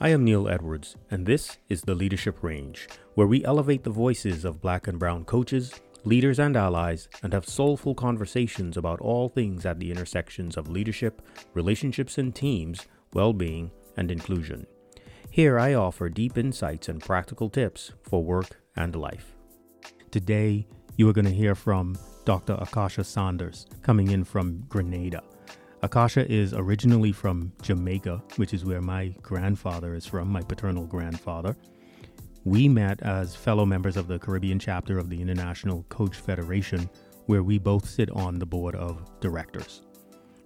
I am Neil Edwards, and this is The Leadership Range, where we elevate the voices of Black and Brown coaches, leaders, and allies, and have soulful conversations about all things at the intersections of leadership, relationships and teams, well-being, and inclusion. Here I offer deep insights and practical tips for work and life. Today, you are going to hear from Dr. Akasha Saunders, coming in from Grenada. Akasha is originally from Jamaica, which is where my grandfather is from, my paternal grandfather. We met as fellow members of the Caribbean chapter of the International Coach Federation, where we both sit on the board of directors.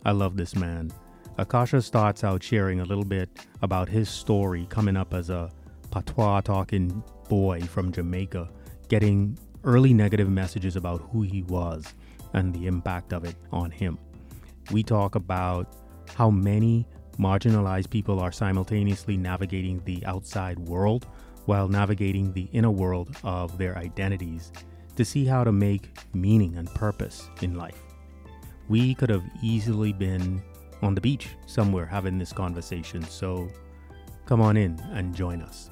I love this man. Akasha starts out sharing a little bit about his story coming up as a patois-talking boy from Jamaica, getting early negative messages about who he was and the impact of it on him. We talk about how many marginalized people are simultaneously navigating the outside world while navigating the inner world of their identities to see how to make meaning and purpose in life. We could have easily been on the beach somewhere having this conversation, so come on in and join us.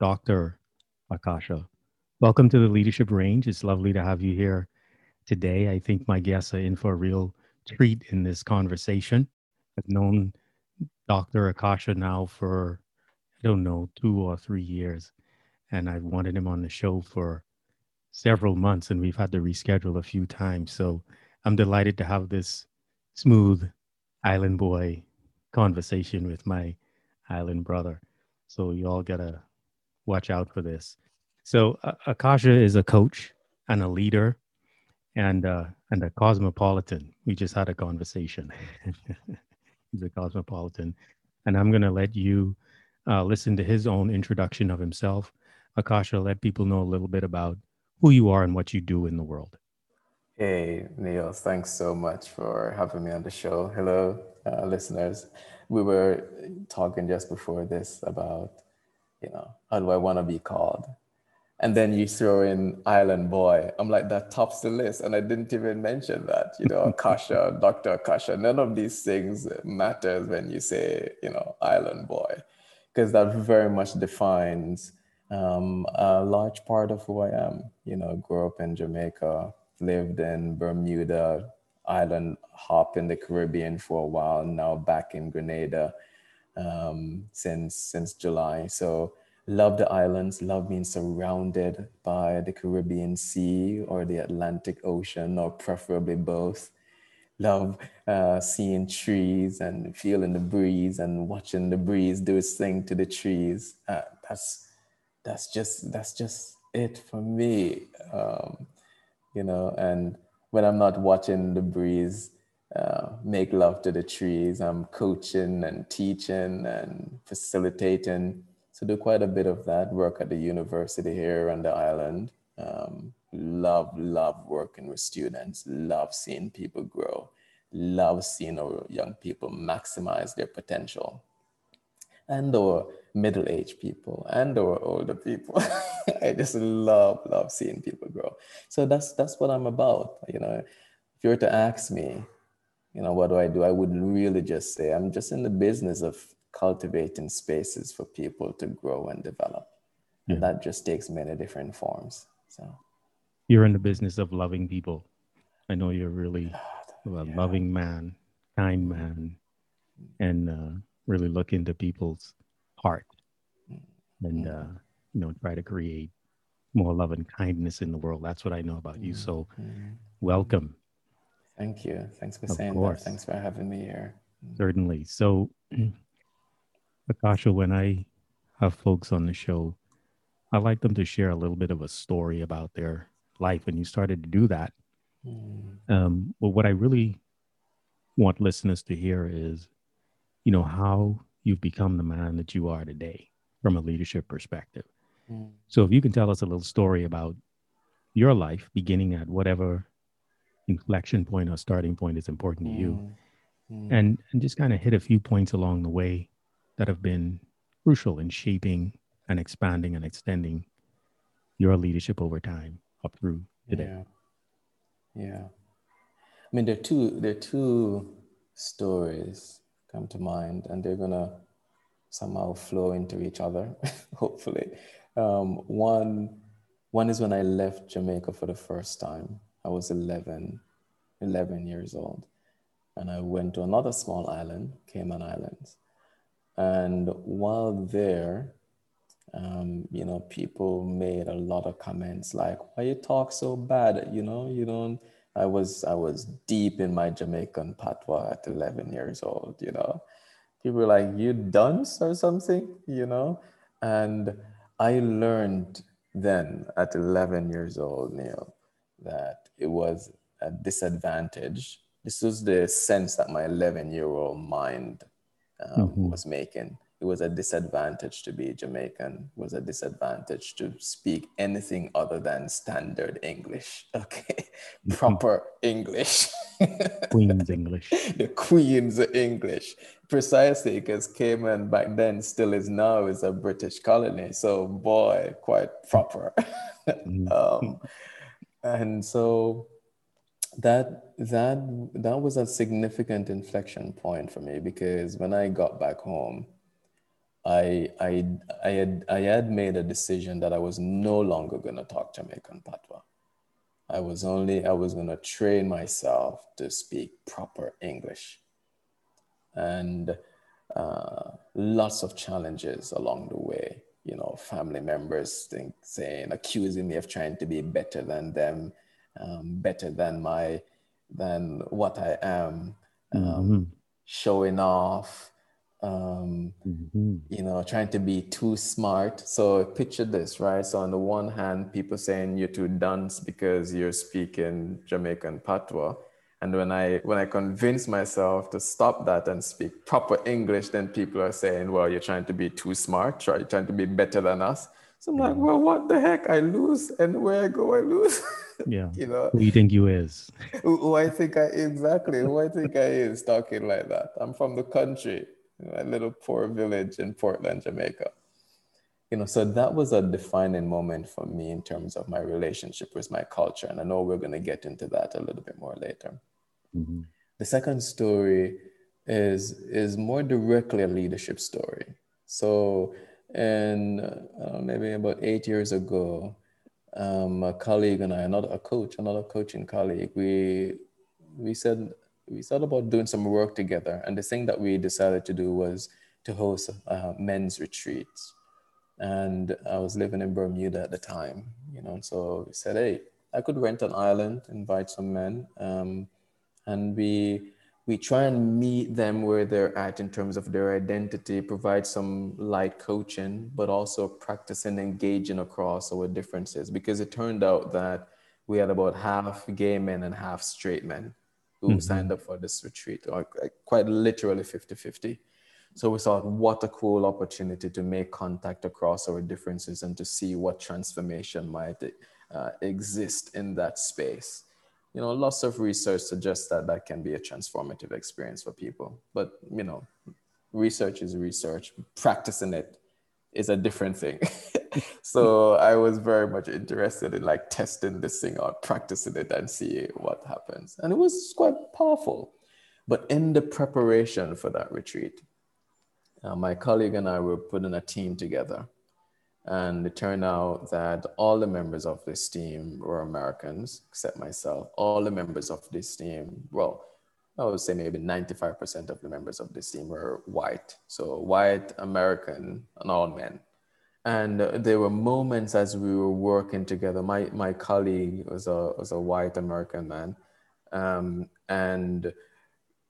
Dr. Akasha, welcome to the Leadership Range. It's lovely to have you here today. I think my guests are in for a real treat in this conversation. I've known Dr. Akasha now for, 2 or 3 years, and I've wanted him on the show for several months, and we've had to reschedule a few times. So I'm delighted to have this smooth island boy conversation with my island brother. So you all gotta watch out for this. So Akasha is a coach and a leader and a cosmopolitan. We just had a conversation. He's a cosmopolitan. And I'm going to let you listen to his own introduction of himself. Akasha, let people know a little bit about who you are and what you do in the world. Hey, Neil, thanks so much for having me on the show. Hello, listeners. We were talking just before this about, how do I want to be called? And then you throw in Island Boy. I'm like, that tops the list. And I didn't even mention that, Akasha, Dr. Akasha, none of these things matters when you say, Island Boy, because that very much defines a large part of who I am. Grew up in Jamaica, lived in Bermuda, island hop in the Caribbean for a while, now back in Grenada since July. So love the islands, love being surrounded by the Caribbean Sea or the Atlantic Ocean, or preferably both. Love seeing trees and feeling the breeze and watching the breeze do its thing to the trees. That's just it for me, And when I'm not watching the breeze make love to the trees, I'm coaching and teaching and facilitating. So do quite a bit of that work at the university here on the island. Love working with students. Love seeing people grow. Love seeing our young people maximize their potential. And our middle-aged people and our older people. I just love seeing people grow. So that's what I'm about. If you were to ask me, what do? I wouldn't really just say, I'm just in the business of cultivating spaces for people to grow and develop. Yeah. And that just takes many different forms. So you're in the business of loving people. I know you're really a loving man, kind man, and really look into people's heart and, try to create more love and kindness in the world. That's what I know about you. So welcome. Thank you. Thanks for saying that. Thanks for having me here. Certainly. So Akasha, when I have folks on the show, I like them to share a little bit of a story about their life. And you started to do that. What I really want listeners to hear is, how you've become the man that you are today from a leadership perspective. So if you can tell us a little story about your life, beginning at whatever inflection point or starting point is important to you, and just kind of hit a few points along the way that have been crucial in shaping and expanding and extending your leadership over time up through today. Yeah. I mean, there are two stories come to mind, and they're gonna somehow flow into each other, hopefully. One is when I left Jamaica for the first time. I was 11 years old, and I went to another small island, Cayman Islands. And while there, you know, people made a lot of comments like, "Why you talk so bad? You know, you don't." I was deep in my Jamaican patois at 11 years old. You know, people were like, "You dunce" or something. You know, and I learned then at 11 years old, Neil, that it was a disadvantage. This was the sense that my 11-year-old mind was making. It was a disadvantage to be Jamaican, it was a disadvantage to speak anything other than standard English, okay? Proper English. Queen's English. The Queen's English. Precisely, because Cayman back then still is now is a British colony. So boy, quite proper. And so that was a significant inflection point for me, because when I got back home, I had made a decision that I was no longer going to talk Jamaican patois. I was going to train myself to speak proper English, and lots of challenges along the way. You know, family members accusing me of trying to be better than them, better than what I am, showing off. You know, trying to be too smart. So picture this, right? So on the one hand, people saying you're too dunce because you're speaking Jamaican patois. And when I convince myself to stop that and speak proper English, then people are saying, well, you're trying to be too smart, right? You're trying to be better than us. So I'm like, well, what the heck? I lose, and where I go, I lose. Yeah. You know, who you think you is? Who I think I is talking like that. I'm from the country. A little poor village in Portland, Jamaica. You know, so that was a defining moment for me in terms of my relationship with my culture. And I know we're going to get into that a little bit more later. Mm-hmm. The second story is more directly a leadership story. So maybe about 8 years ago, a colleague and I, another coaching colleague, we thought about doing some work together. And the thing that we decided to do was to host men's retreats. And I was living in Bermuda at the time, you know, and so we said, hey, I could rent an island, invite some men. And we try and meet them where they're at in terms of their identity, provide some light coaching, but also practice and engaging across our differences. Because it turned out that we had about half gay men and half straight men who signed up for this retreat, or quite literally 50-50. So we thought, what a cool opportunity to make contact across our differences and to see what transformation might exist in that space. You know, lots of research suggests that that can be a transformative experience for people. But, you know, research is research. Practicing it is a different thing. So I was very much interested in like testing this thing out, practicing it and see what happens. And it was quite powerful. But in the preparation for that retreat, my colleague and I were putting a team together. And it turned out that all the members of this team were Americans, except myself. All the members of this team, well, I would say maybe 95% of the members of this team were white. So white, American, and all men. And there were moments as we were working together. My colleague was a white American man. And,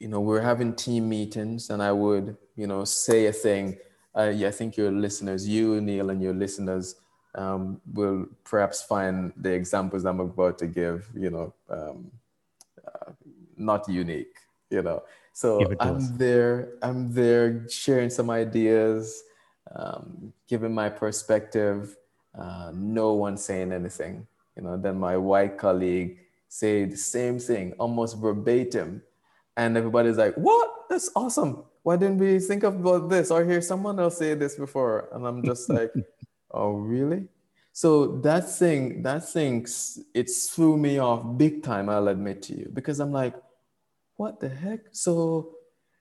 you know, we were having team meetings and I would, you know, say a thing. I think your listeners, you, Neil, and your listeners will perhaps find the examples I'm about to give, you know, not unique, you know. So I'm there sharing some ideas, giving my perspective, no one saying anything, you know. Then my white colleague said the same thing, almost verbatim. And everybody's like, what? That's awesome. Why didn't we think about this or hear someone else say this before? And I'm just like, oh, really? So that thing, it threw me off big time, I'll admit to you, because I'm like, what the heck? So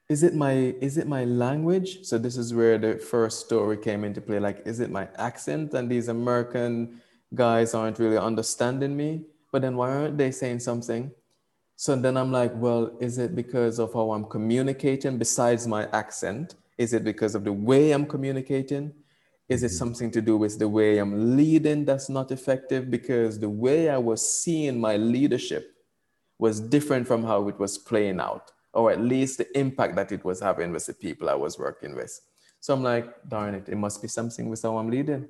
is it my language? So this is where the first story came into play. Like, is it my accent? And these American guys aren't really understanding me, but then why aren't they saying something? So then I'm like, well, is it because of how I'm communicating besides my accent? Is it because of the way I'm communicating? Is it something to do with the way I'm leading that's not effective? Because the way I was seeing my leadership was different from how it was playing out, or at least the impact that it was having with the people I was working with. So I'm like, darn it, it must be something with how I'm leading.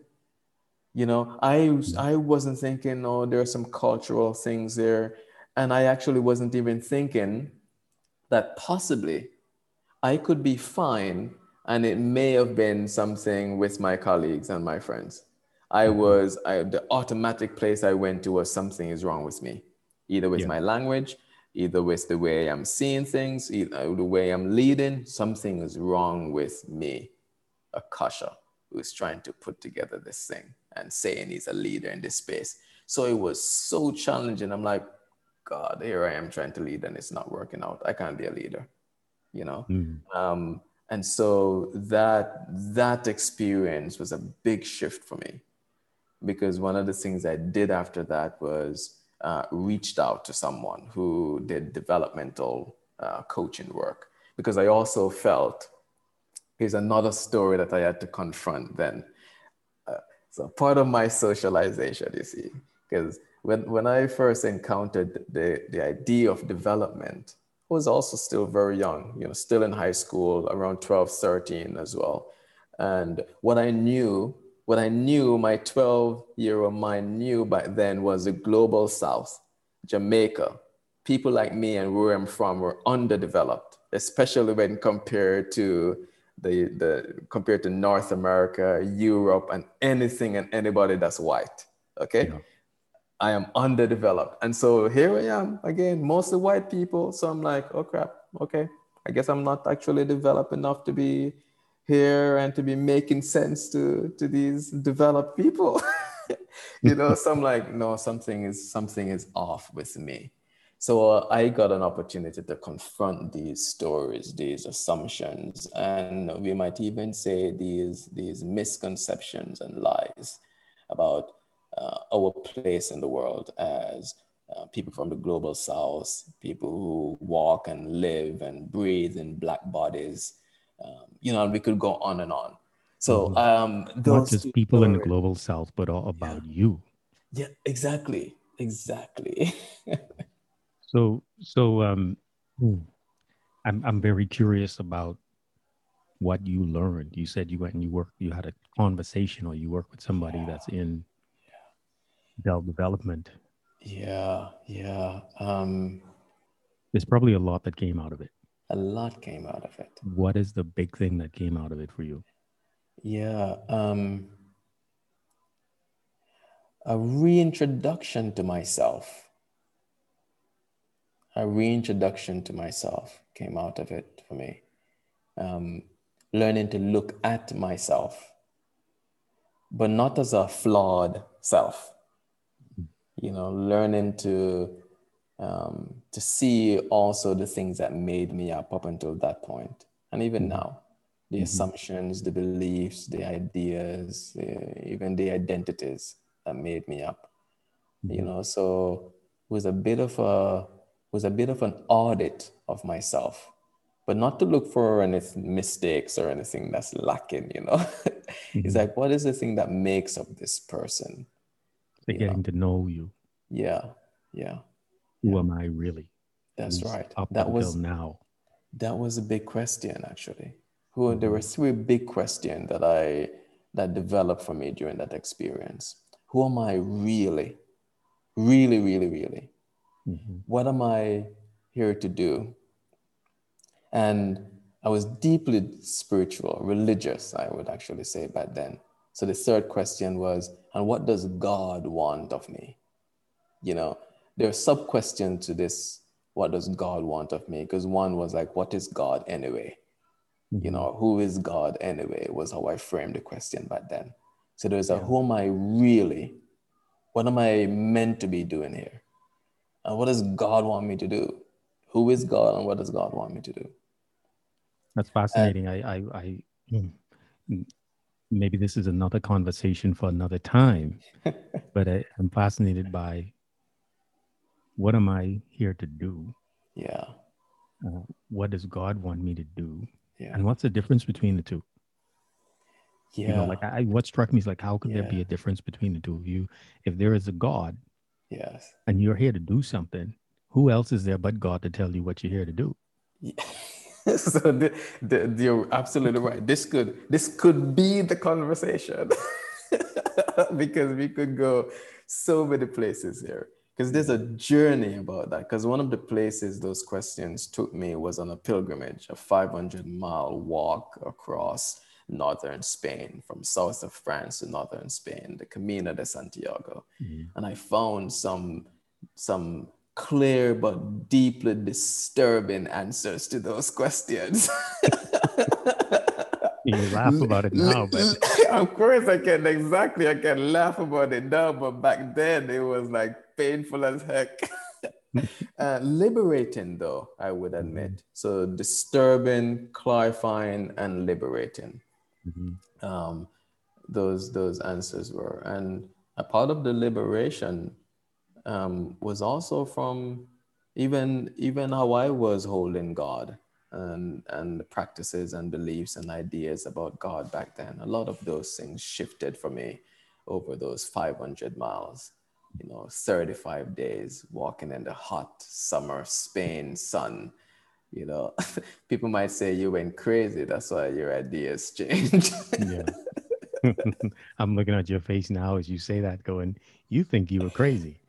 You know, I wasn't thinking, oh, there are some cultural things there. And I actually wasn't even thinking that possibly I could be fine. And it may have been something with my colleagues and my friends. The automatic place I went to was something is wrong with me, either with my language, either with the way I'm seeing things, either the way I'm leading, something is wrong with me, Akasha, who's trying to put together this thing and saying he's a leader in this space. So it was so challenging. I'm like, God, here I am trying to lead and it's not working out. I can't be a leader, you know? And so that experience was a big shift for me, because one of the things I did after that was reached out to someone who did developmental coaching work, because I also felt, here's another story that I had to confront then. So part of my socialization, you see, because when I first encountered the idea of development, was also still very young, you know, still in high school, around 12, 13 as well. And what I knew, my 12-year-old mind knew back then was the global South, Jamaica. People like me and where I'm from were underdeveloped, especially when compared to compared to North America, Europe, and anything and anybody that's white. Okay. Yeah. I am underdeveloped. And so here I am again, mostly white people. So I'm like, oh crap, okay. I guess I'm not actually developed enough to be here and to be making sense to these developed people. You know, so I'm like, no, something is off with me. So I got an opportunity to confront these stories, these assumptions, and we might even say these misconceptions and lies about our place in the world as people from the global South, people who walk and live and breathe in black bodies, you know, and we could go on and on. So not just people in the global South, but all about you. Yeah, exactly. So I'm very curious about what you learned. You said you went and you had a conversation, or you work with somebody that's in development. There's probably a lot that came out of it. What is the big thing that came out of it for you? A reintroduction to myself. Came out of it for me. Learning to look at myself, but not as a flawed self. You know, learning to see also the things that made me up until that point, and even now, the assumptions, the beliefs, the ideas, even the identities that made me up. You know, so it was a bit of an audit of myself, but not to look for any mistakes or anything that's lacking. You know, it's like, what is the thing that makes up this person? So getting to know you. Who am I really? That's right. That was a big question, actually. There were three big questions that developed for me during that experience. Who am I really? Really, really, really. What am I here to do? And I was deeply spiritual, religious, I would actually say back then. So the third question was, and what does God want of me? You know, there are sub-questions to this, what does God want of me? Because one was like, what is God anyway? You know, who is God anyway? Was how I framed the question back then. So there's a, who am I really? What am I meant to be doing here? And what does God want me to do? Who is God and what does God want me to do? That's fascinating. I maybe this is another conversation for another time, but I'm fascinated by what am I here to do? Yeah. What does God want me to do? Yeah. And what's the difference between the two? Yeah. You know, like what struck me is like, how could there be a difference between the two of you? If there is a God, yes, and you're here to do something, who else is there but God to tell you what you're here to do? Yeah. So you're absolutely right. This could be the conversation because we could go so many places here. Because there's a journey about that. Because one of the places those questions took me was on a pilgrimage, a 500-mile walk across northern Spain, from south of France to northern Spain, the Camino de Santiago. Mm-hmm. And I found some clear but deeply disturbing answers to those questions. You laugh about it now, but of course I can. Exactly, I can laugh about it now, but back then it was like painful as heck. Liberating, though, I would admit. So disturbing, clarifying, and liberating. Mm-hmm. Those answers were, and a part of the liberation was also from even how I was holding God and the practices and beliefs and ideas about God back then. A lot of those things shifted for me over those 500 miles, 35 days walking in the hot summer Spain sun. People might say you went crazy. That's why your ideas changed. Yeah. I'm looking at your face now as you say that going, you think you were crazy.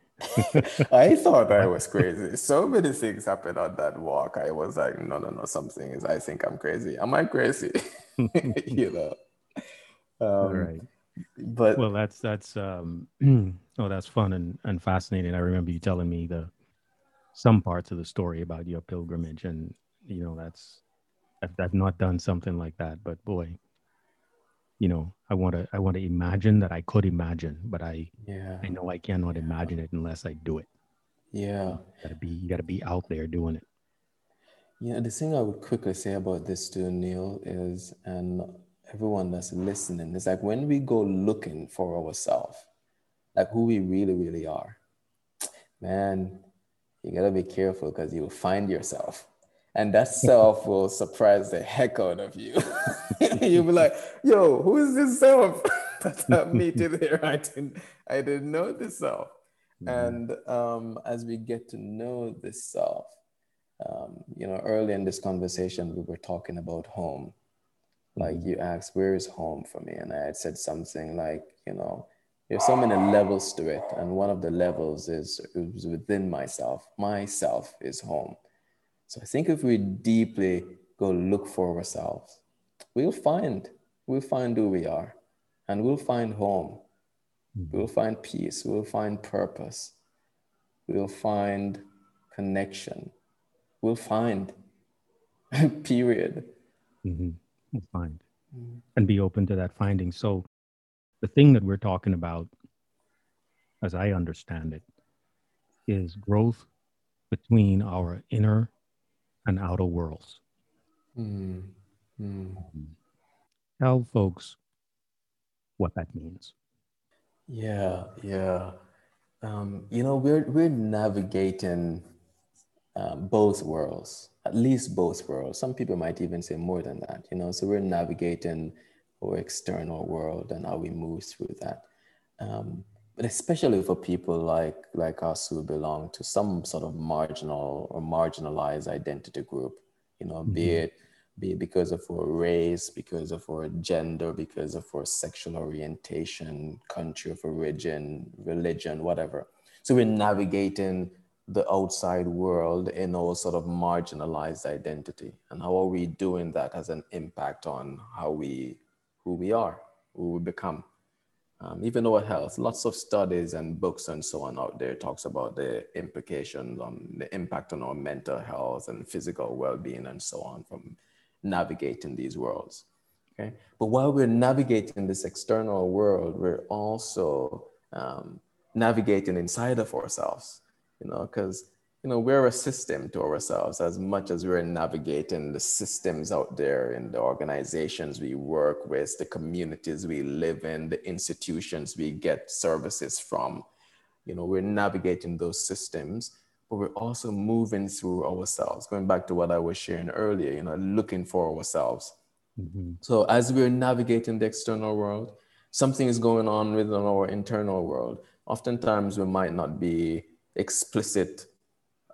I thought I was crazy. So many things happened on that walk. I was like, no, something is, I think I'm crazy. Am I crazy? All right. But well, that's oh, that's fun and fascinating. I remember you telling me some parts of the story about your pilgrimage, and I've not done something like that, but boy, I want to imagine that I could imagine, but I know I cannot imagine it unless I do it. Yeah. You gotta be out there doing it. Yeah. The thing I would quickly say about this too, Neil, is, and everyone that's listening, is like when we go looking for ourselves, like who we really, really are, man, you gotta be careful because you'll find yourself. And that self will surprise the heck out of you. You'll be like, yo, who is this self that I'm meeting here? I didn't know this self. Mm-hmm. And as we get to know this self, early in this conversation, we were talking about home. Like you asked, where is home for me? And I had said something like, there's so many levels to it. And one of the levels is within myself. Myself is home. So I think if we deeply go look for ourselves, we'll find who we are, and we'll find home. Mm-hmm. We'll find peace. We'll find purpose. We'll find connection. We'll find, period. Mm-hmm. We'll find, mm-hmm, and be open to that finding. So the thing that we're talking about, as I understand it, is growth between our inner and outer worlds. Mm. Mm. Tell folks what that means. Yeah. We're navigating both worlds, at least both worlds. Some people might even say more than that, so we're navigating our external world and how we move through that. But especially for people like us who belong to some sort of marginal or marginalized identity group, mm-hmm, be it because of our race, because of our gender, because of our sexual orientation, country of origin, religion, whatever. So we're navigating the outside world in our sort of marginalized identity. And how are we doing that has an impact on who we are, who we become. Even our health, lots of studies and books and so on out there talks about the implications on the impact on our mental health and physical well-being and so on from navigating these worlds. Okay, but while we're navigating this external world, we're also navigating inside of ourselves, because you know, we're a system to ourselves as much as we're navigating the systems out there in the organizations we work with, the communities we live in, the institutions we get services from. You know, we're navigating those systems, but we're also moving through ourselves, going back to what I was sharing earlier, you know, looking for ourselves. Mm-hmm. So as we're navigating the external world, something is going on within our internal world. Oftentimes we might not be explicit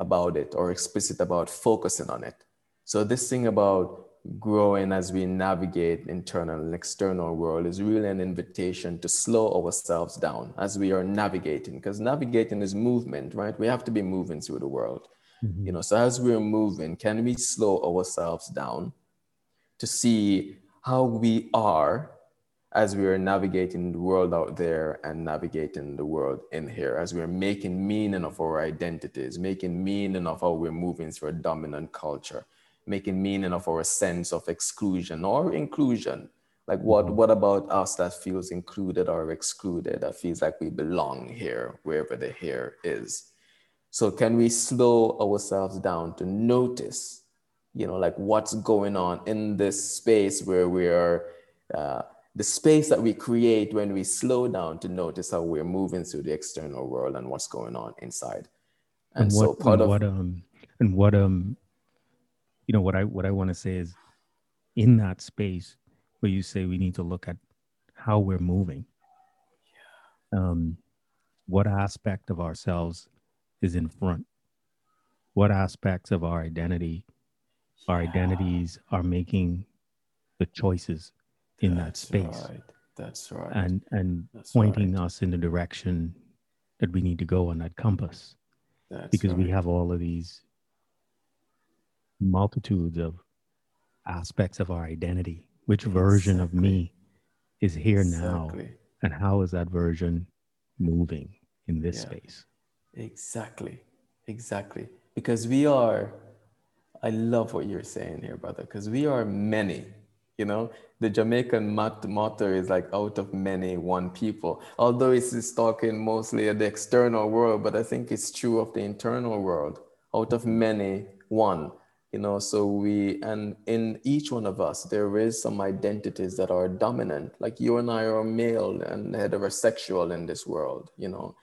about it or explicit about focusing on it. So this thing about growing as we navigate internal and external world is really an invitation to slow ourselves down as we are navigating, because navigating is movement, right? We have to be moving through the world. Mm-hmm. You know, so as we're moving, can we slow ourselves down to see how we are as we are navigating the world out there and navigating the world in here, as we're making meaning of our identities, making meaning of how we're moving through a dominant culture, making meaning of our sense of exclusion or inclusion. Like what about us that feels included or excluded, that feels like we belong here, wherever the here is. So can we slow ourselves down to notice, you know, like what's going on in this space where we are, the space that we create when we slow down to notice how we're moving through the external world and what's going on inside. And what, so part of you know, what I want to say is in that space where you say we need to look at how we're moving, what aspect of ourselves is in front? What aspects of our identity, our identities are making the choices in that's that space, right. That's right, and that's pointing right. us in the direction that we need to go on that compass, that's because right. we have all of these multitudes of aspects of our identity. Which version of me is here now, and how is that version moving in this space? Exactly. Because we are. I love what you're saying here, brother. Because we are many. You know, the Jamaican motto is like out of many, one people. Although it's talking mostly at the external world, but I think it's true of the internal world. Out of many, one. You know, so and in each one of us, there is some identities that are dominant. Like you and I are male and heterosexual in this world, you know.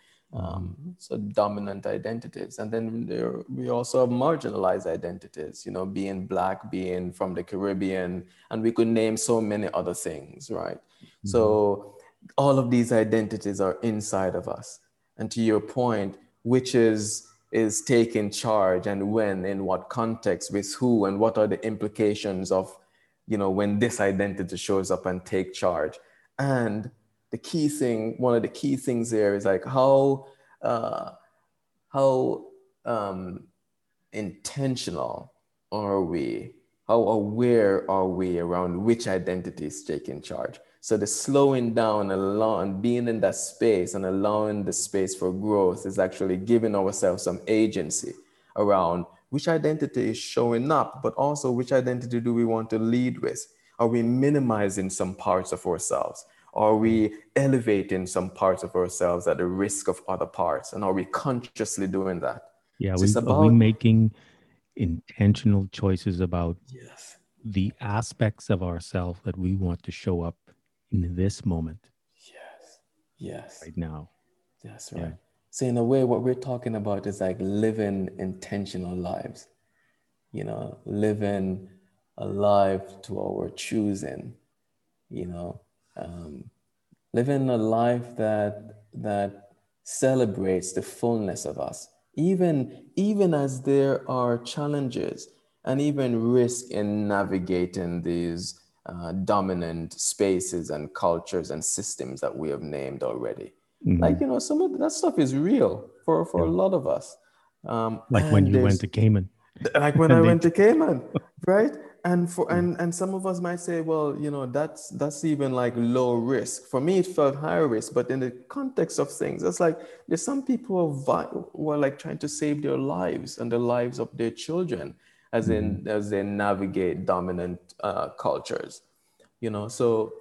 So dominant identities. And then we also have marginalized identities, you know, being Black, being from the Caribbean, and we could name so many other things, right? Mm-hmm. So all of these identities are inside of us. And to your point, which is taking charge and when, in what context, with who, and what are the implications of, you know, when this identity shows up and take charge. And the key thing, one of the key things there is like how intentional are we? How aware are we around which identity is taking charge? So the slowing down and being in that space and allowing the space for growth is actually giving ourselves some agency around which identity is showing up, but also which identity do we want to lead with? Are we minimizing some parts of ourselves? Are we elevating some parts of ourselves at the risk of other parts? And are we consciously doing that? Yeah, are we making intentional choices about the aspects of ourselves that we want to show up in this moment? Yes. Right now. That's right. Yeah. So in a way, what we're talking about is like living intentional lives, you know, living a life to our choosing, you know, living a life that celebrates the fullness of us, even as there are challenges and even risk in navigating these dominant spaces and cultures and systems that we have named already. Mm-hmm. Like, you know, some of that stuff is real for a lot of us. Like when you went to Cayman. Like when I went to Cayman, right? And some of us might say, well, you know, that's even like low risk. For me, it felt high risk, but in the context of things, it's like there's some people who are like trying to save their lives and the lives of their children as they navigate dominant cultures, you know. So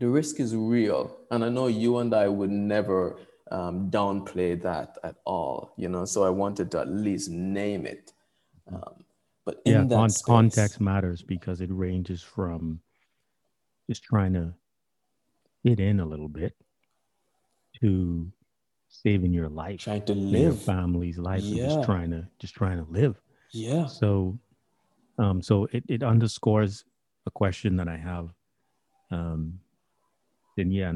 the risk is real, and I know you and I would never downplay that at all, you know. So I wanted to at least name it. But in that space, context matters, because it ranges from just trying to fit in a little bit to saving your life, trying to live your family's life, and just trying to live. Yeah. So, so it underscores a question that I have. And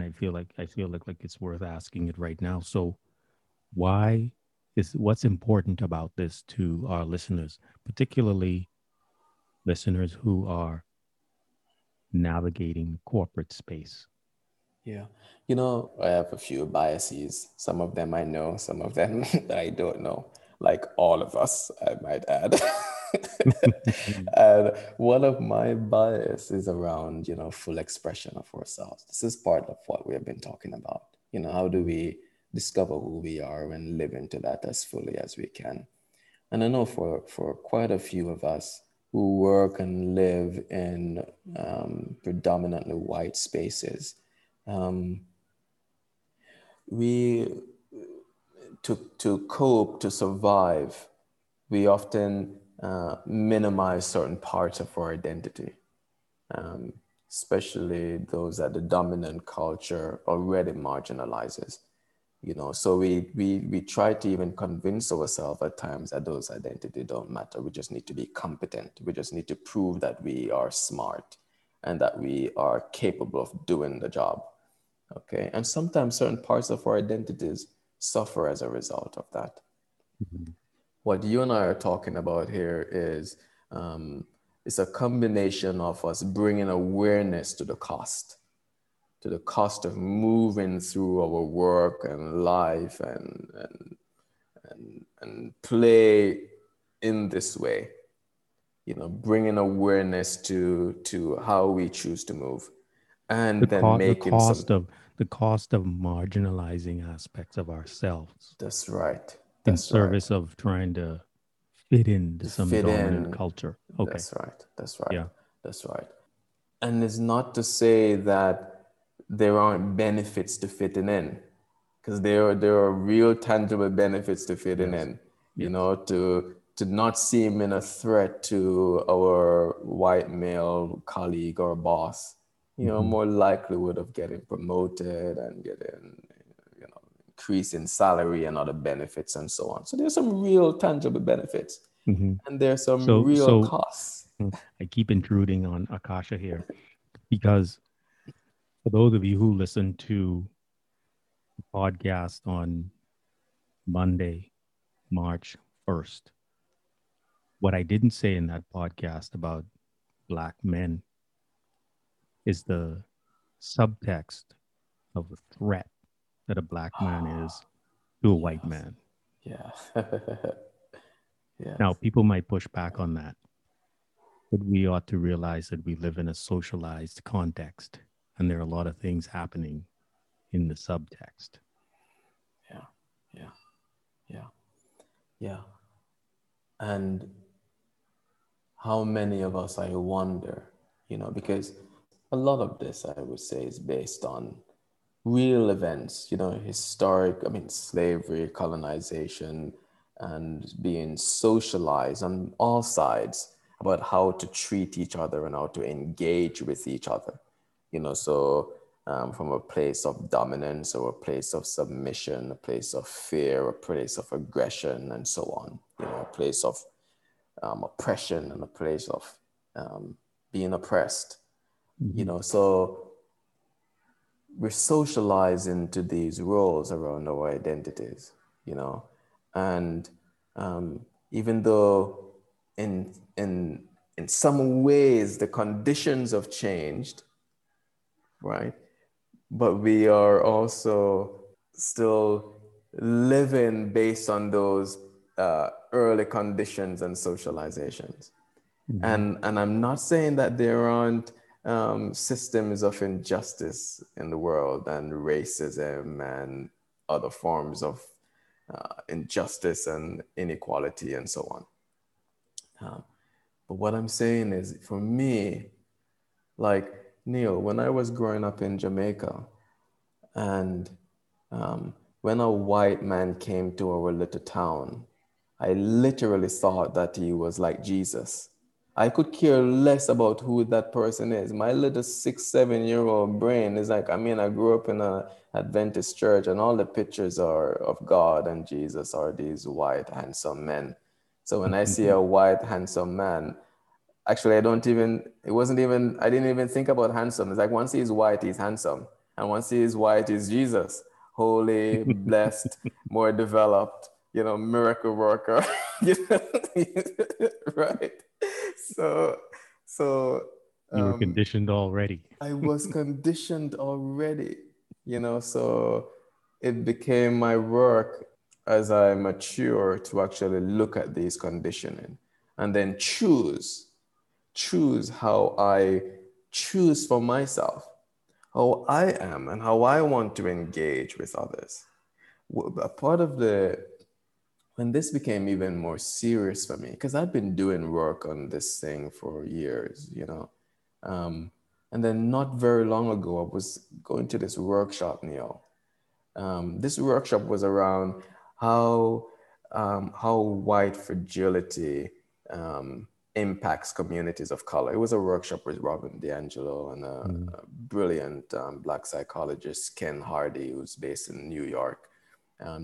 I feel like it's worth asking it right now. So what's important about this to our listeners, particularly listeners who are navigating corporate space? Yeah. You know, I have a few biases. Some of them I know, some of them I don't know, like all of us, I might add. And one of my bias is around, you know, full expression of ourselves. This is part of what we have been talking about. You know, how do we discover who we are and live into that as fully as we can? And I know for quite a few of us who work and live in predominantly white spaces, we to cope, to survive, we often minimize certain parts of our identity, especially those that the dominant culture already marginalizes, you know. So we try to even convince ourselves at times that those identity don't matter. We just need to be competent. We just need to prove that we are smart and that we are capable of doing the job. Okay. And sometimes certain parts of our identities suffer as a result of that. Mm-hmm. What you and I are talking about here is it's a combination of us bringing awareness to the cost of moving through our work and life and play in this way, you know, bringing awareness to how we choose to move, and the cost of marginalizing aspects of ourselves. That's right. In service of trying to fit into some dominant culture. Okay. That's right. Yeah. That's right. And it's not to say that there aren't benefits to fitting in, because there are real tangible benefits to fitting in, you know, to not seem in a threat to our white male colleague or boss, you know, more likelihood of getting promoted and getting increase in salary and other benefits and so on. So there's some real tangible benefits, and there's some real costs. I keep intruding on Akasha here, because for those of you who listen to the podcast on Monday, March 1st, what I didn't say in that podcast about Black men is the subtext of the threat that a Black man is to a white man. Yeah. Now, people might push back on that, but we ought to realize that we live in a socialized context, and there are a lot of things happening in the subtext. Yeah. And how many of us, I wonder, you know, because a lot of this, I would say, is based on real events, you know, slavery, colonization, and being socialized on all sides about how to treat each other and how to engage with each other, you know. So from a place of dominance or a place of submission, a place of fear, a place of aggression, and so on, you know, a place of oppression and a place of being oppressed, you know. So we're socialized into these roles around our identities, you know, and even though in some ways the conditions have changed, right? But we are also still living based on those early conditions and socializations, and I'm not saying that there aren't systems of injustice in the world and racism and other forms of injustice and inequality and so on. But what I'm saying is, for me, like Neil, when I was growing up in Jamaica, and When a white man came to our little town, I literally thought that he was like Jesus. I could care less about who that person is. My little 6-7-year-old brain is like, I mean, I grew up in an Adventist church and all the pictures are of God and Jesus are these white, handsome men. So when I see a white, handsome man, actually, I didn't even think about handsome. It's like once he's white, he's handsome. And once he's white, he's Jesus. Holy, blessed, more developed, you know, miracle worker, you know? Right? So you were conditioned already. I was conditioned already, you know, so it became my work as I mature to actually look at these conditioning and then choose how I choose for myself, how I am and how I want to engage with others. A part of when this became even more serious for me, because I've been doing work on this thing for years, you know. And then not very long ago, I was going to this workshop, Neil. This workshop was around how white fragility impacts communities of color. It was a workshop with Robin D'Angelo and a brilliant Black psychologist, Ken Hardy, who's based in New York.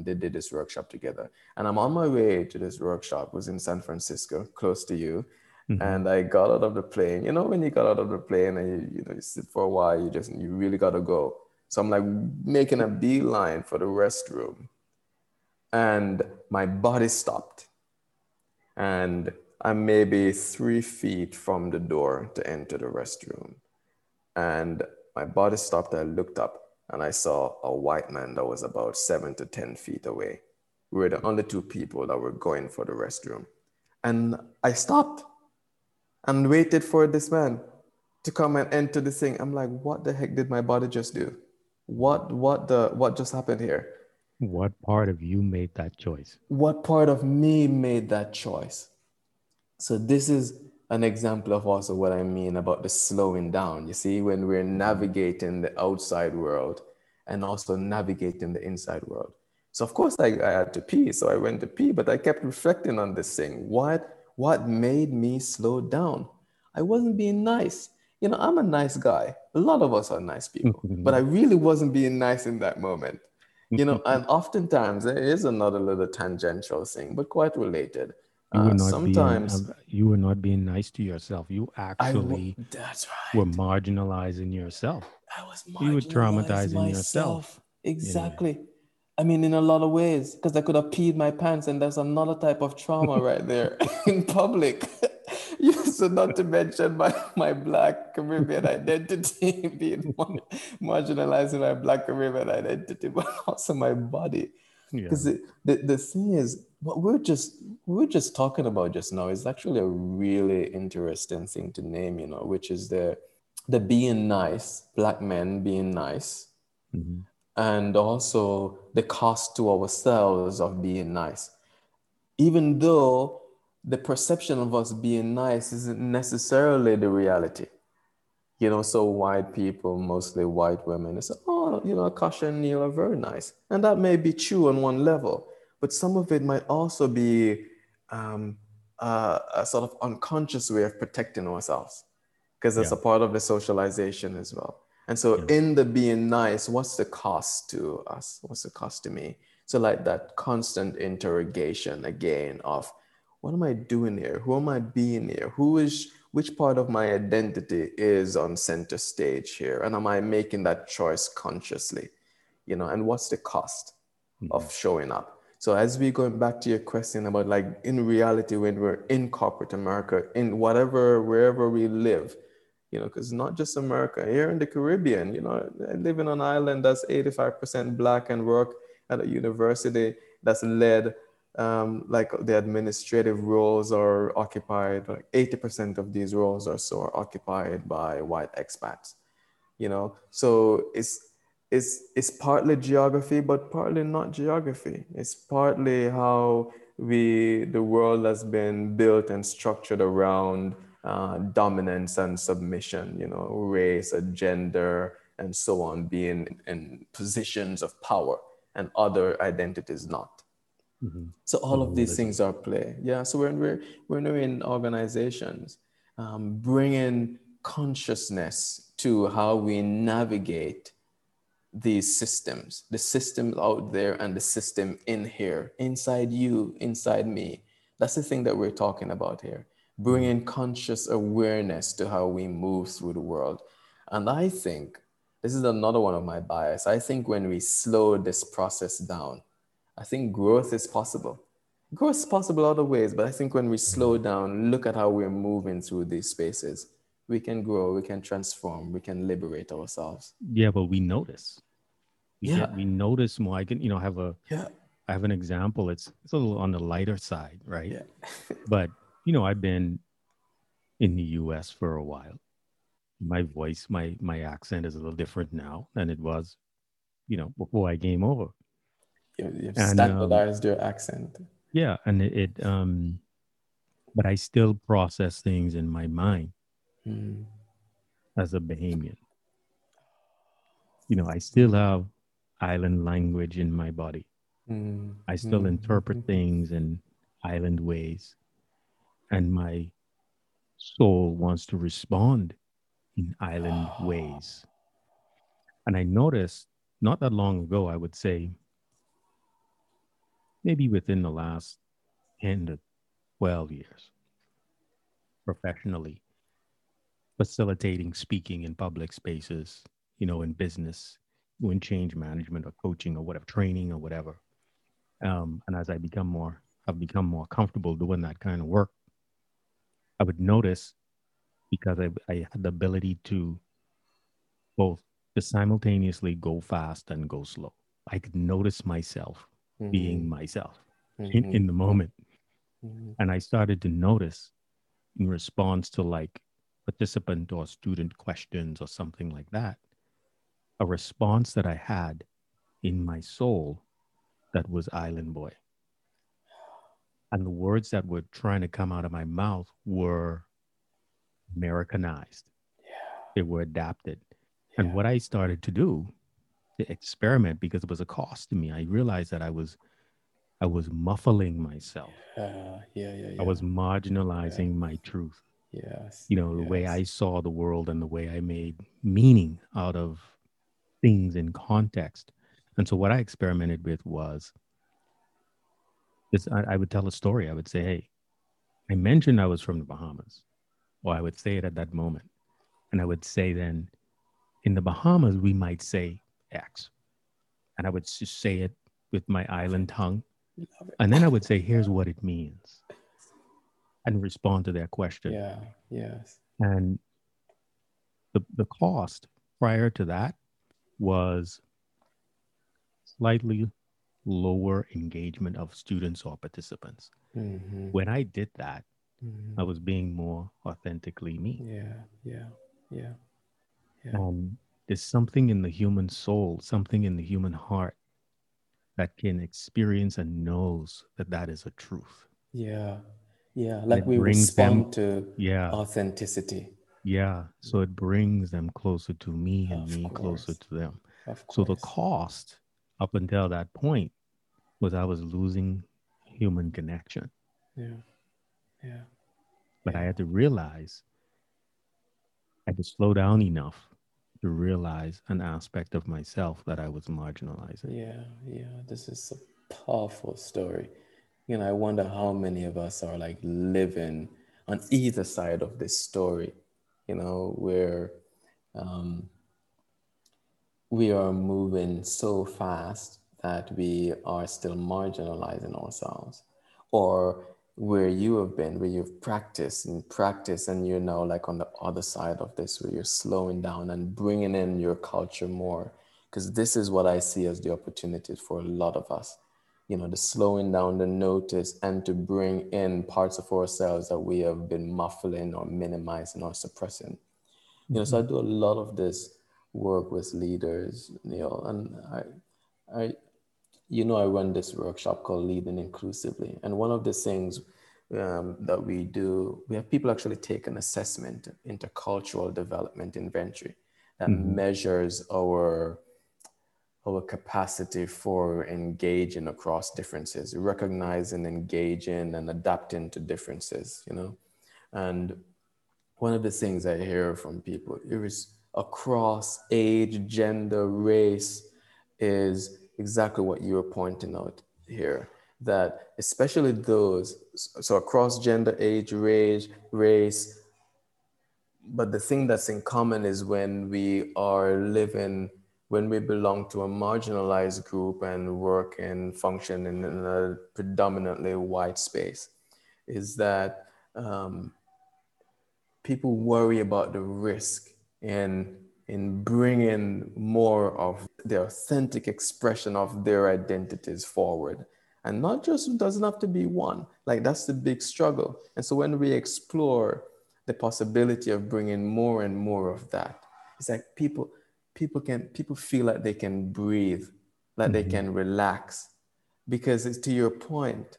They did this workshop together. And I'm on my way to this workshop. It was in San Francisco, close to you. Mm-hmm. And I got out of the plane. You know, when you got out of the plane and you sit for a while, you really got to go. So I'm like making a beeline for the restroom. And my body stopped. And I'm maybe 3 feet from the door to enter the restroom. And my body stopped. I looked up. And I saw a white man that was about 7 to 10 feet away. We were the only two people that were going for the restroom. And I stopped and waited for this man to come and enter the thing. I'm like, what the heck did my body just do? What just happened here? What part of you made that choice? What part of me made that choice? So this is an example of also what I mean about the slowing down. You see, when we're navigating the outside world and also navigating the inside world. So of course I had to pee, so I went to pee, but I kept reflecting on this thing. What made me slow down? I wasn't being nice. You know, I'm a nice guy. A lot of us are nice people, but I really wasn't being nice in that moment. You know, and oftentimes there is another little tangential thing, but quite related. You were not being nice to yourself. You actually were marginalizing yourself. I was marginalizing You were traumatizing myself. Yourself. Exactly. You know? I mean, in a lot of ways, because I could have peed my pants and there's another type of trauma right there in public. So not to mention my Black Caribbean identity, being marginalizing my Black Caribbean identity, but also my body. Because the thing is, what we're just talking about just now is actually a really interesting thing to name, you know, which is the being nice, Black men being nice, and also the cost to ourselves of being nice. Even though the perception of us being nice isn't necessarily the reality. You know, so white people, mostly white women, they say, oh, you know, Akasha and Neil are very nice. And that may be true on one level, but some of it might also be a sort of unconscious way of protecting ourselves, because that's a part of the socialization as well. And so in the being nice, what's the cost to us? What's the cost to me? So like that constant interrogation again of, what am I doing here? Who am I being here? Which part of my identity is on center stage here? And am I making that choice consciously? You know, and what's the cost of showing up? So as we're going back to your question about like in reality, when we're in corporate America, in wherever we live, you know, because not just America, here in the Caribbean, you know, I live in an island that's 85% Black and work at a university that's led like the administrative roles are occupied, like 80% of these roles are occupied by white expats, you know? So it's partly geography, but partly not geography. It's partly how the world has been built and structured around dominance and submission, you know, race, gender, and so on, being in positions of power. and other identities not. Mm-hmm. So all of these things are play. Yeah. So when we're in organizations, bringing consciousness to how we navigate these systems, the system out there and the system in here, inside you, inside me. That's the thing that we're talking about here. Bringing conscious awareness to how we move through the world. And I think this is another one of my bias. I think when we slow this process down, I think growth is possible. Growth is possible other ways, but I think when we slow down, look at how we're moving through these spaces, we can grow, we can transform, we can liberate ourselves. Yeah, but we notice. We notice more. I can, have a. Yeah. I have an example. It's a little on the lighter side, right? Yeah. But I've been in the U.S. for a while. My voice, my accent is a little different now than it was, before I came over. You've standardized your accent. Yeah, and it but I still process things in my mind as a Bahamian. I still have island language in my body. I still interpret things in island ways, and my soul wants to respond in island ways. And I noticed not that long ago, I would say, maybe within the last 10 to 12 years, professionally, facilitating speaking in public spaces, in business, in change management or coaching or whatever, training or whatever. And as I've become more comfortable doing that kind of work, I would notice, because I had the ability to both to simultaneously go fast and go slow. I could notice myself being myself in the moment. And I started to notice in response to like participant or student questions or something like that, a response that I had in my soul that was island boy. And the words that were trying to come out of my mouth were Americanized. Yeah. They were adapted. Yeah. And what I started to do, the experiment, because it was a cost to me, I realized that I was muffling myself. Yeah. I was marginalizing my truth. Yes. The way I saw the world and the way I made meaning out of things in context. And so what I experimented with was this. I would tell a story. I would say, hey, I mentioned I was from the Bahamas, or I would say it at that moment. And I would say then, in the Bahamas, we might say X. And I would just say it with my island tongue. And then I would say, here's what it means, and respond to their question. Yeah, yes. And the cost prior to that was slightly lower engagement of students or participants. Mm-hmm. When I did that, I was being more authentically me. Yeah. There's something in the human soul, something in the human heart that can experience and knows that that is a truth. Yeah. Like we respond to authenticity. Yeah. So it brings them closer to me and me closer to them. So the cost up until that point was I was losing human connection. Yeah. But I had to realize, I had to slow down enough to realize an aspect of myself that I was marginalizing. Yeah. This is a powerful story. I wonder how many of us are like living on either side of this story, where we are moving so fast that we are still marginalizing ourselves, or where you have been, where you've practiced and you're now like on the other side of this, where you're slowing down and bringing in your culture more. Because this is what I see as the opportunity for a lot of us, the slowing down, the notice, and to bring in parts of ourselves that we have been muffling or minimizing or suppressing. So I do a lot of this work with leaders, Neil, and I run this workshop called Leading Inclusively. And one of the things that we do, we have people actually take an assessment, Intercultural Development Inventory, that measures our our capacity for engaging across differences, recognizing, engaging, and adapting to differences, you know? And one of the things I hear from people is across age, gender, race is exactly what you were pointing out here, that especially those, so across gender, age, race, but the thing that's in common is when we are living, when we belong to a marginalized group and work and function in a predominantly white space, is that people worry about the risk in bringing more of the authentic expression of their identities forward. And not just, it doesn't have to be one, like that's the big struggle. And so when we explore the possibility of bringing more and more of that, it's like people feel like they can breathe, like they can relax, because it's to your point,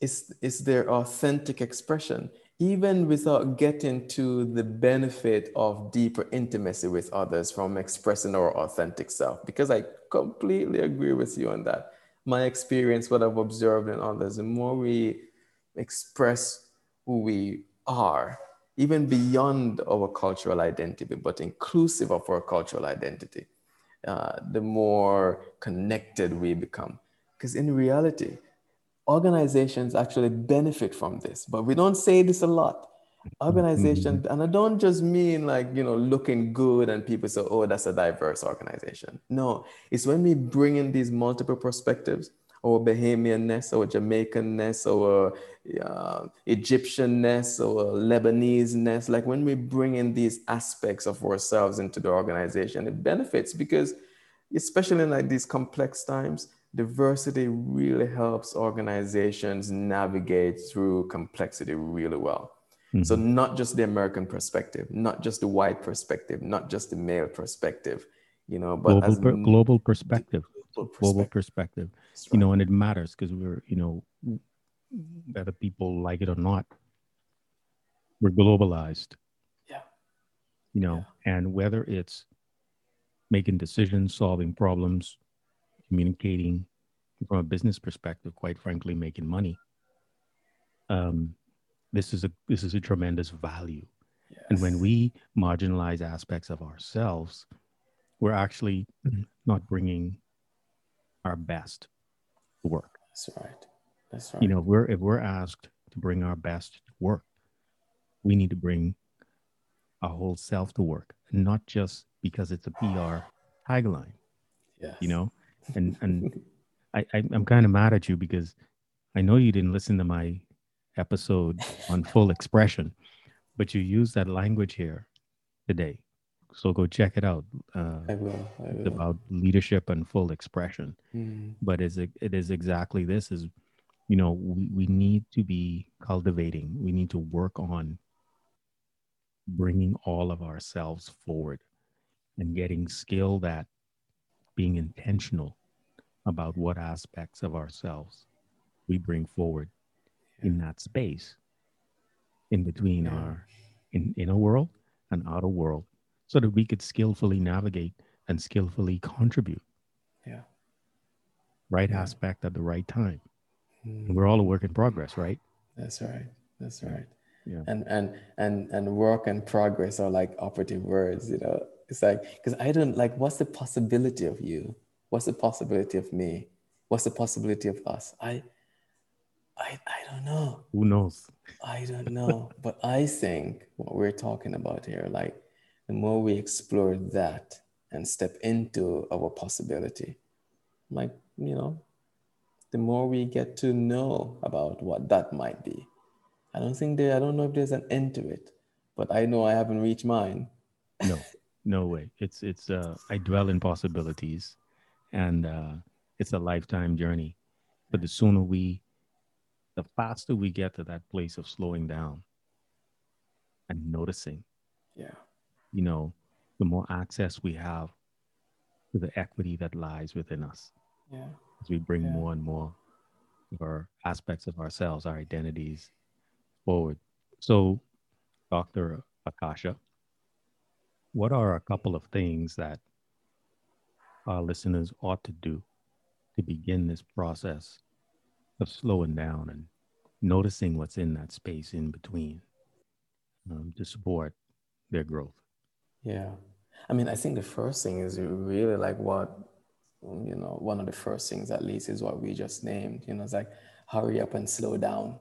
it's their authentic expression, even without getting to the benefit of deeper intimacy with others from expressing our authentic self, because I completely agree with you on that. My experience, what I've observed in others, the more we express who we are, even beyond our cultural identity, but inclusive of our cultural identity, the more connected we become. Because in reality, organizations actually benefit from this, but we don't say this a lot. Organizations, and I don't just mean like, you know, looking good and people say, oh, that's a diverse organization. No, it's when we bring in these multiple perspectives, our Bahamian-ness, our Jamaican-ness, our Egyptian-ness, our Lebanese-ness, like when we bring in these aspects of ourselves into the organization, it benefits, because especially in like these complex times, diversity really helps organizations navigate through complexity really well. Mm-hmm. So not just the American perspective, not just the white perspective, not just the male perspective, you know, but global perspective, global perspective, right. You know, and it matters, because we're, you know, whether people like it or not, we're globalized, yeah, you know, yeah. And whether it's making decisions, solving problems, communicating from a business perspective, quite frankly, making money. This is a tremendous value. Yes. And when we marginalize aspects of ourselves, we're actually not bringing our best to work. That's right. That's right. You know, if we're asked to bring our best to work, we need to bring our whole self to work, not just because it's a PR tagline. Yes. You know, and I'm kind of mad at you, because I know you didn't listen to my episode on full expression, but you use that language here today, so go check it out. I will. It's about leadership and full expression, but it is exactly this, is, you know, we need to be cultivating, we need to work on bringing all of ourselves forward and getting skilled at being intentional about what aspects of ourselves we bring forward in that space in between our inner world and outer world, so that we could skillfully navigate and skillfully contribute. Yeah. Right aspect at the right time. And we're all a work in progress, right? That's right. That's right. Yeah. And work and progress are like operative words, you know. It's like, because I don't like, what's the possibility of you? What's the possibility of me? What's the possibility of us? I don't know. Who knows? I don't know. But I think what we're talking about here, like the more we explore that and step into our possibility, like, you know, the more we get to know about what that might be. I don't know if there's an end to it, but I know I haven't reached mine. No way. It's I dwell in possibilities, and it's a lifetime journey. But the faster we get to that place of slowing down and noticing, yeah, you know, the more access we have to the equity that lies within us. Yeah. As we bring more and more of our aspects of ourselves, our identities forward. So, Dr. Akasha, what are a couple of things that our listeners ought to do to begin this process of slowing down and noticing what's in that space in between to support their growth? Yeah. I mean, I think the first thing is really like what, you know, one of the first things at least is what we just named, you know, it's like, hurry up and slow down.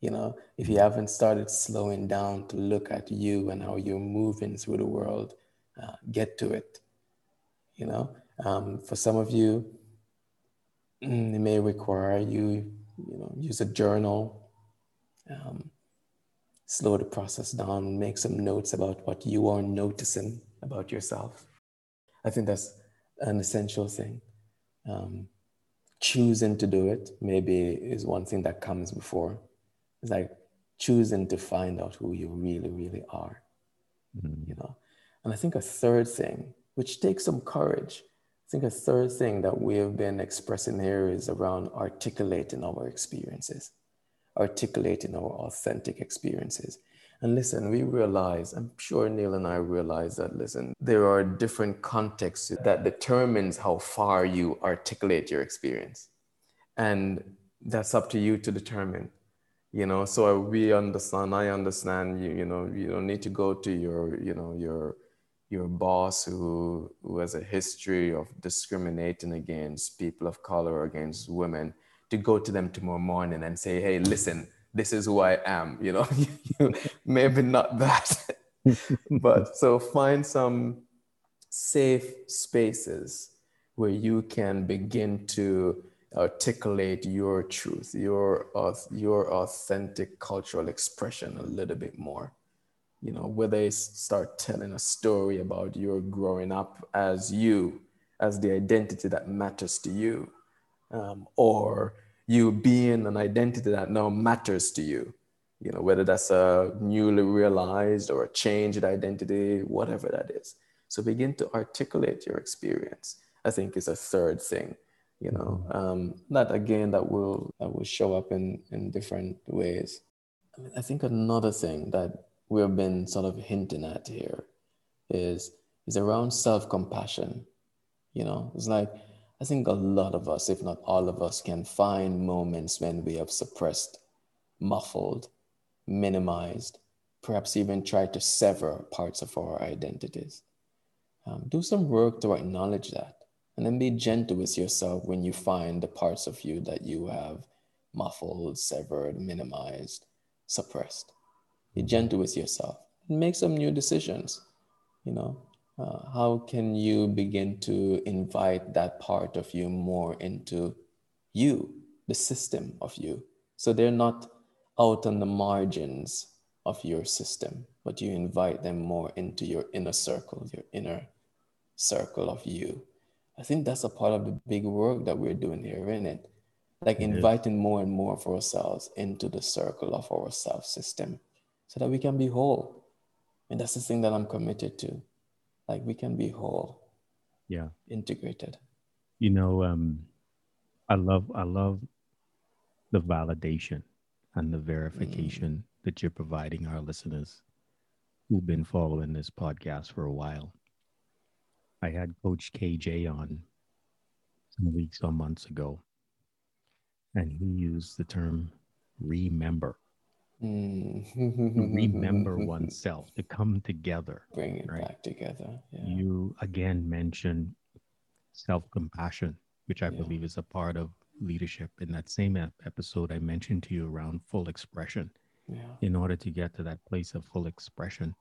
You know, if you haven't started slowing down to look at you and how you're moving through the world, get to it. You know, for some of you, it may require you, you know, use a journal, slow the process down, make some notes about what you are noticing about yourself. I think that's an essential thing. Choosing to do it maybe is one thing that comes before. It's like choosing to find out who you really, really are, mm-hmm. you know? And I think a third thing, which takes some courage, I think a third thing that we have been expressing here is around articulating our experiences, articulating our authentic experiences. And listen, we realize, I'm sure Neil and I realize that, listen, there are different contexts that determines how far you articulate your experience. And that's up to you to determine. You know, so I understand, you know, you don't need to go to your, you know, your boss who has a history of discriminating against people of color, against women, to go to them tomorrow morning and say, hey, listen, this is who I am, you know, maybe not that, but so find some safe spaces where you can begin to articulate your truth, your authentic cultural expression a little bit more. You know, whether they start telling a story about your growing up as you, as the identity that matters to you, or you being an identity that now matters to you. You know, whether that's a newly realized or a changed identity, whatever that is. So begin to articulate your experience, I think, is a third thing. You know, that again, that will show up in different ways. I mean, I think another thing that we've been sort of hinting at here is around self-compassion. You know, it's like, I think a lot of us, if not all of us, can find moments when we have suppressed, muffled, minimized, perhaps even tried to sever parts of our identities. Do some work to acknowledge that. And then be gentle with yourself when you find the parts of you that you have muffled, severed, minimized, suppressed. Be gentle with yourself. Make some new decisions. You know, how can you begin to invite that part of you more into you, the system of you? So they're not out on the margins of your system, but you invite them more into your inner circle of you. I think that's a part of the big work that we're doing here, isn't it? Like inviting more and more of ourselves into the circle of our self-system so that we can be whole. And that's the thing that I'm committed to. Like we can be whole. Yeah. Integrated. You know, I love the validation and the verification that you're providing our listeners who've been following this podcast for a while. I had Coach KJ on some weeks or months ago, and he used the term remember. Remember oneself, to come together. Bring it back together. Yeah. You again mentioned self-compassion, which I believe is a part of leadership. In that same episode, I mentioned to you around full expression. Yeah. In order to get to that place of full expression,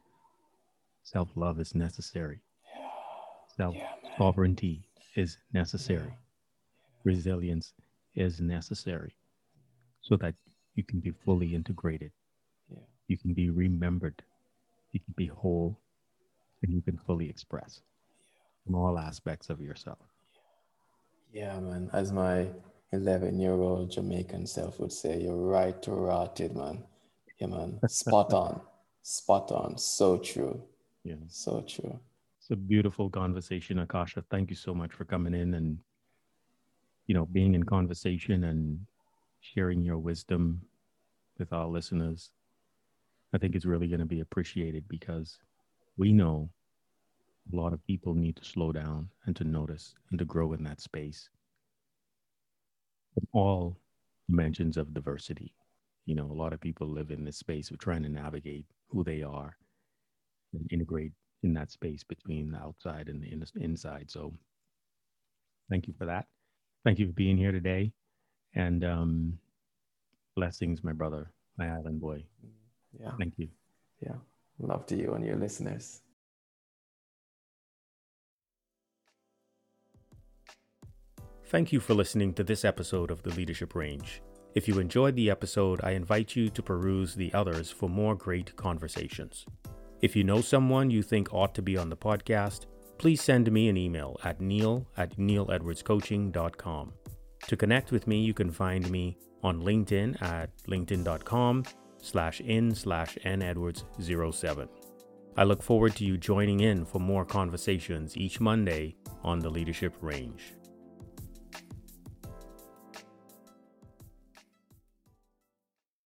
self-love is necessary. Self-sovereignty is necessary. Resilience is necessary so that you can be fully integrated. Yeah. You can be remembered. You can be whole, and you can fully express from all aspects of yourself. Yeah, man. As my 11-year-old Jamaican self would say, you're right to rotted, man. Yeah, man. Spot on. Spot on. So true. Yeah. So true. It's a beautiful conversation, Akasha. Thank you so much for coming in and, you know, being in conversation and sharing your wisdom with our listeners. I think it's really going to be appreciated because we know a lot of people need to slow down and to notice and to grow in that space. All dimensions of diversity. You know, a lot of people live in this space of trying to navigate who they are and integrate in that space between the outside and the inside. So thank you for that. Thank you for being here today. And blessings, my brother, my island boy. Yeah. Thank you. Yeah. Love to you and your listeners. Thank you for listening to this episode of The Leadership Range. If you enjoyed the episode, I invite you to peruse the others for more great conversations. If you know someone you think ought to be on the podcast, please send me an email at neil@neiledwardscoaching.com. To connect with me, you can find me on LinkedIn at linkedin.com/in/nedwards07. I look forward to you joining in for more conversations each Monday on The Leadership Range.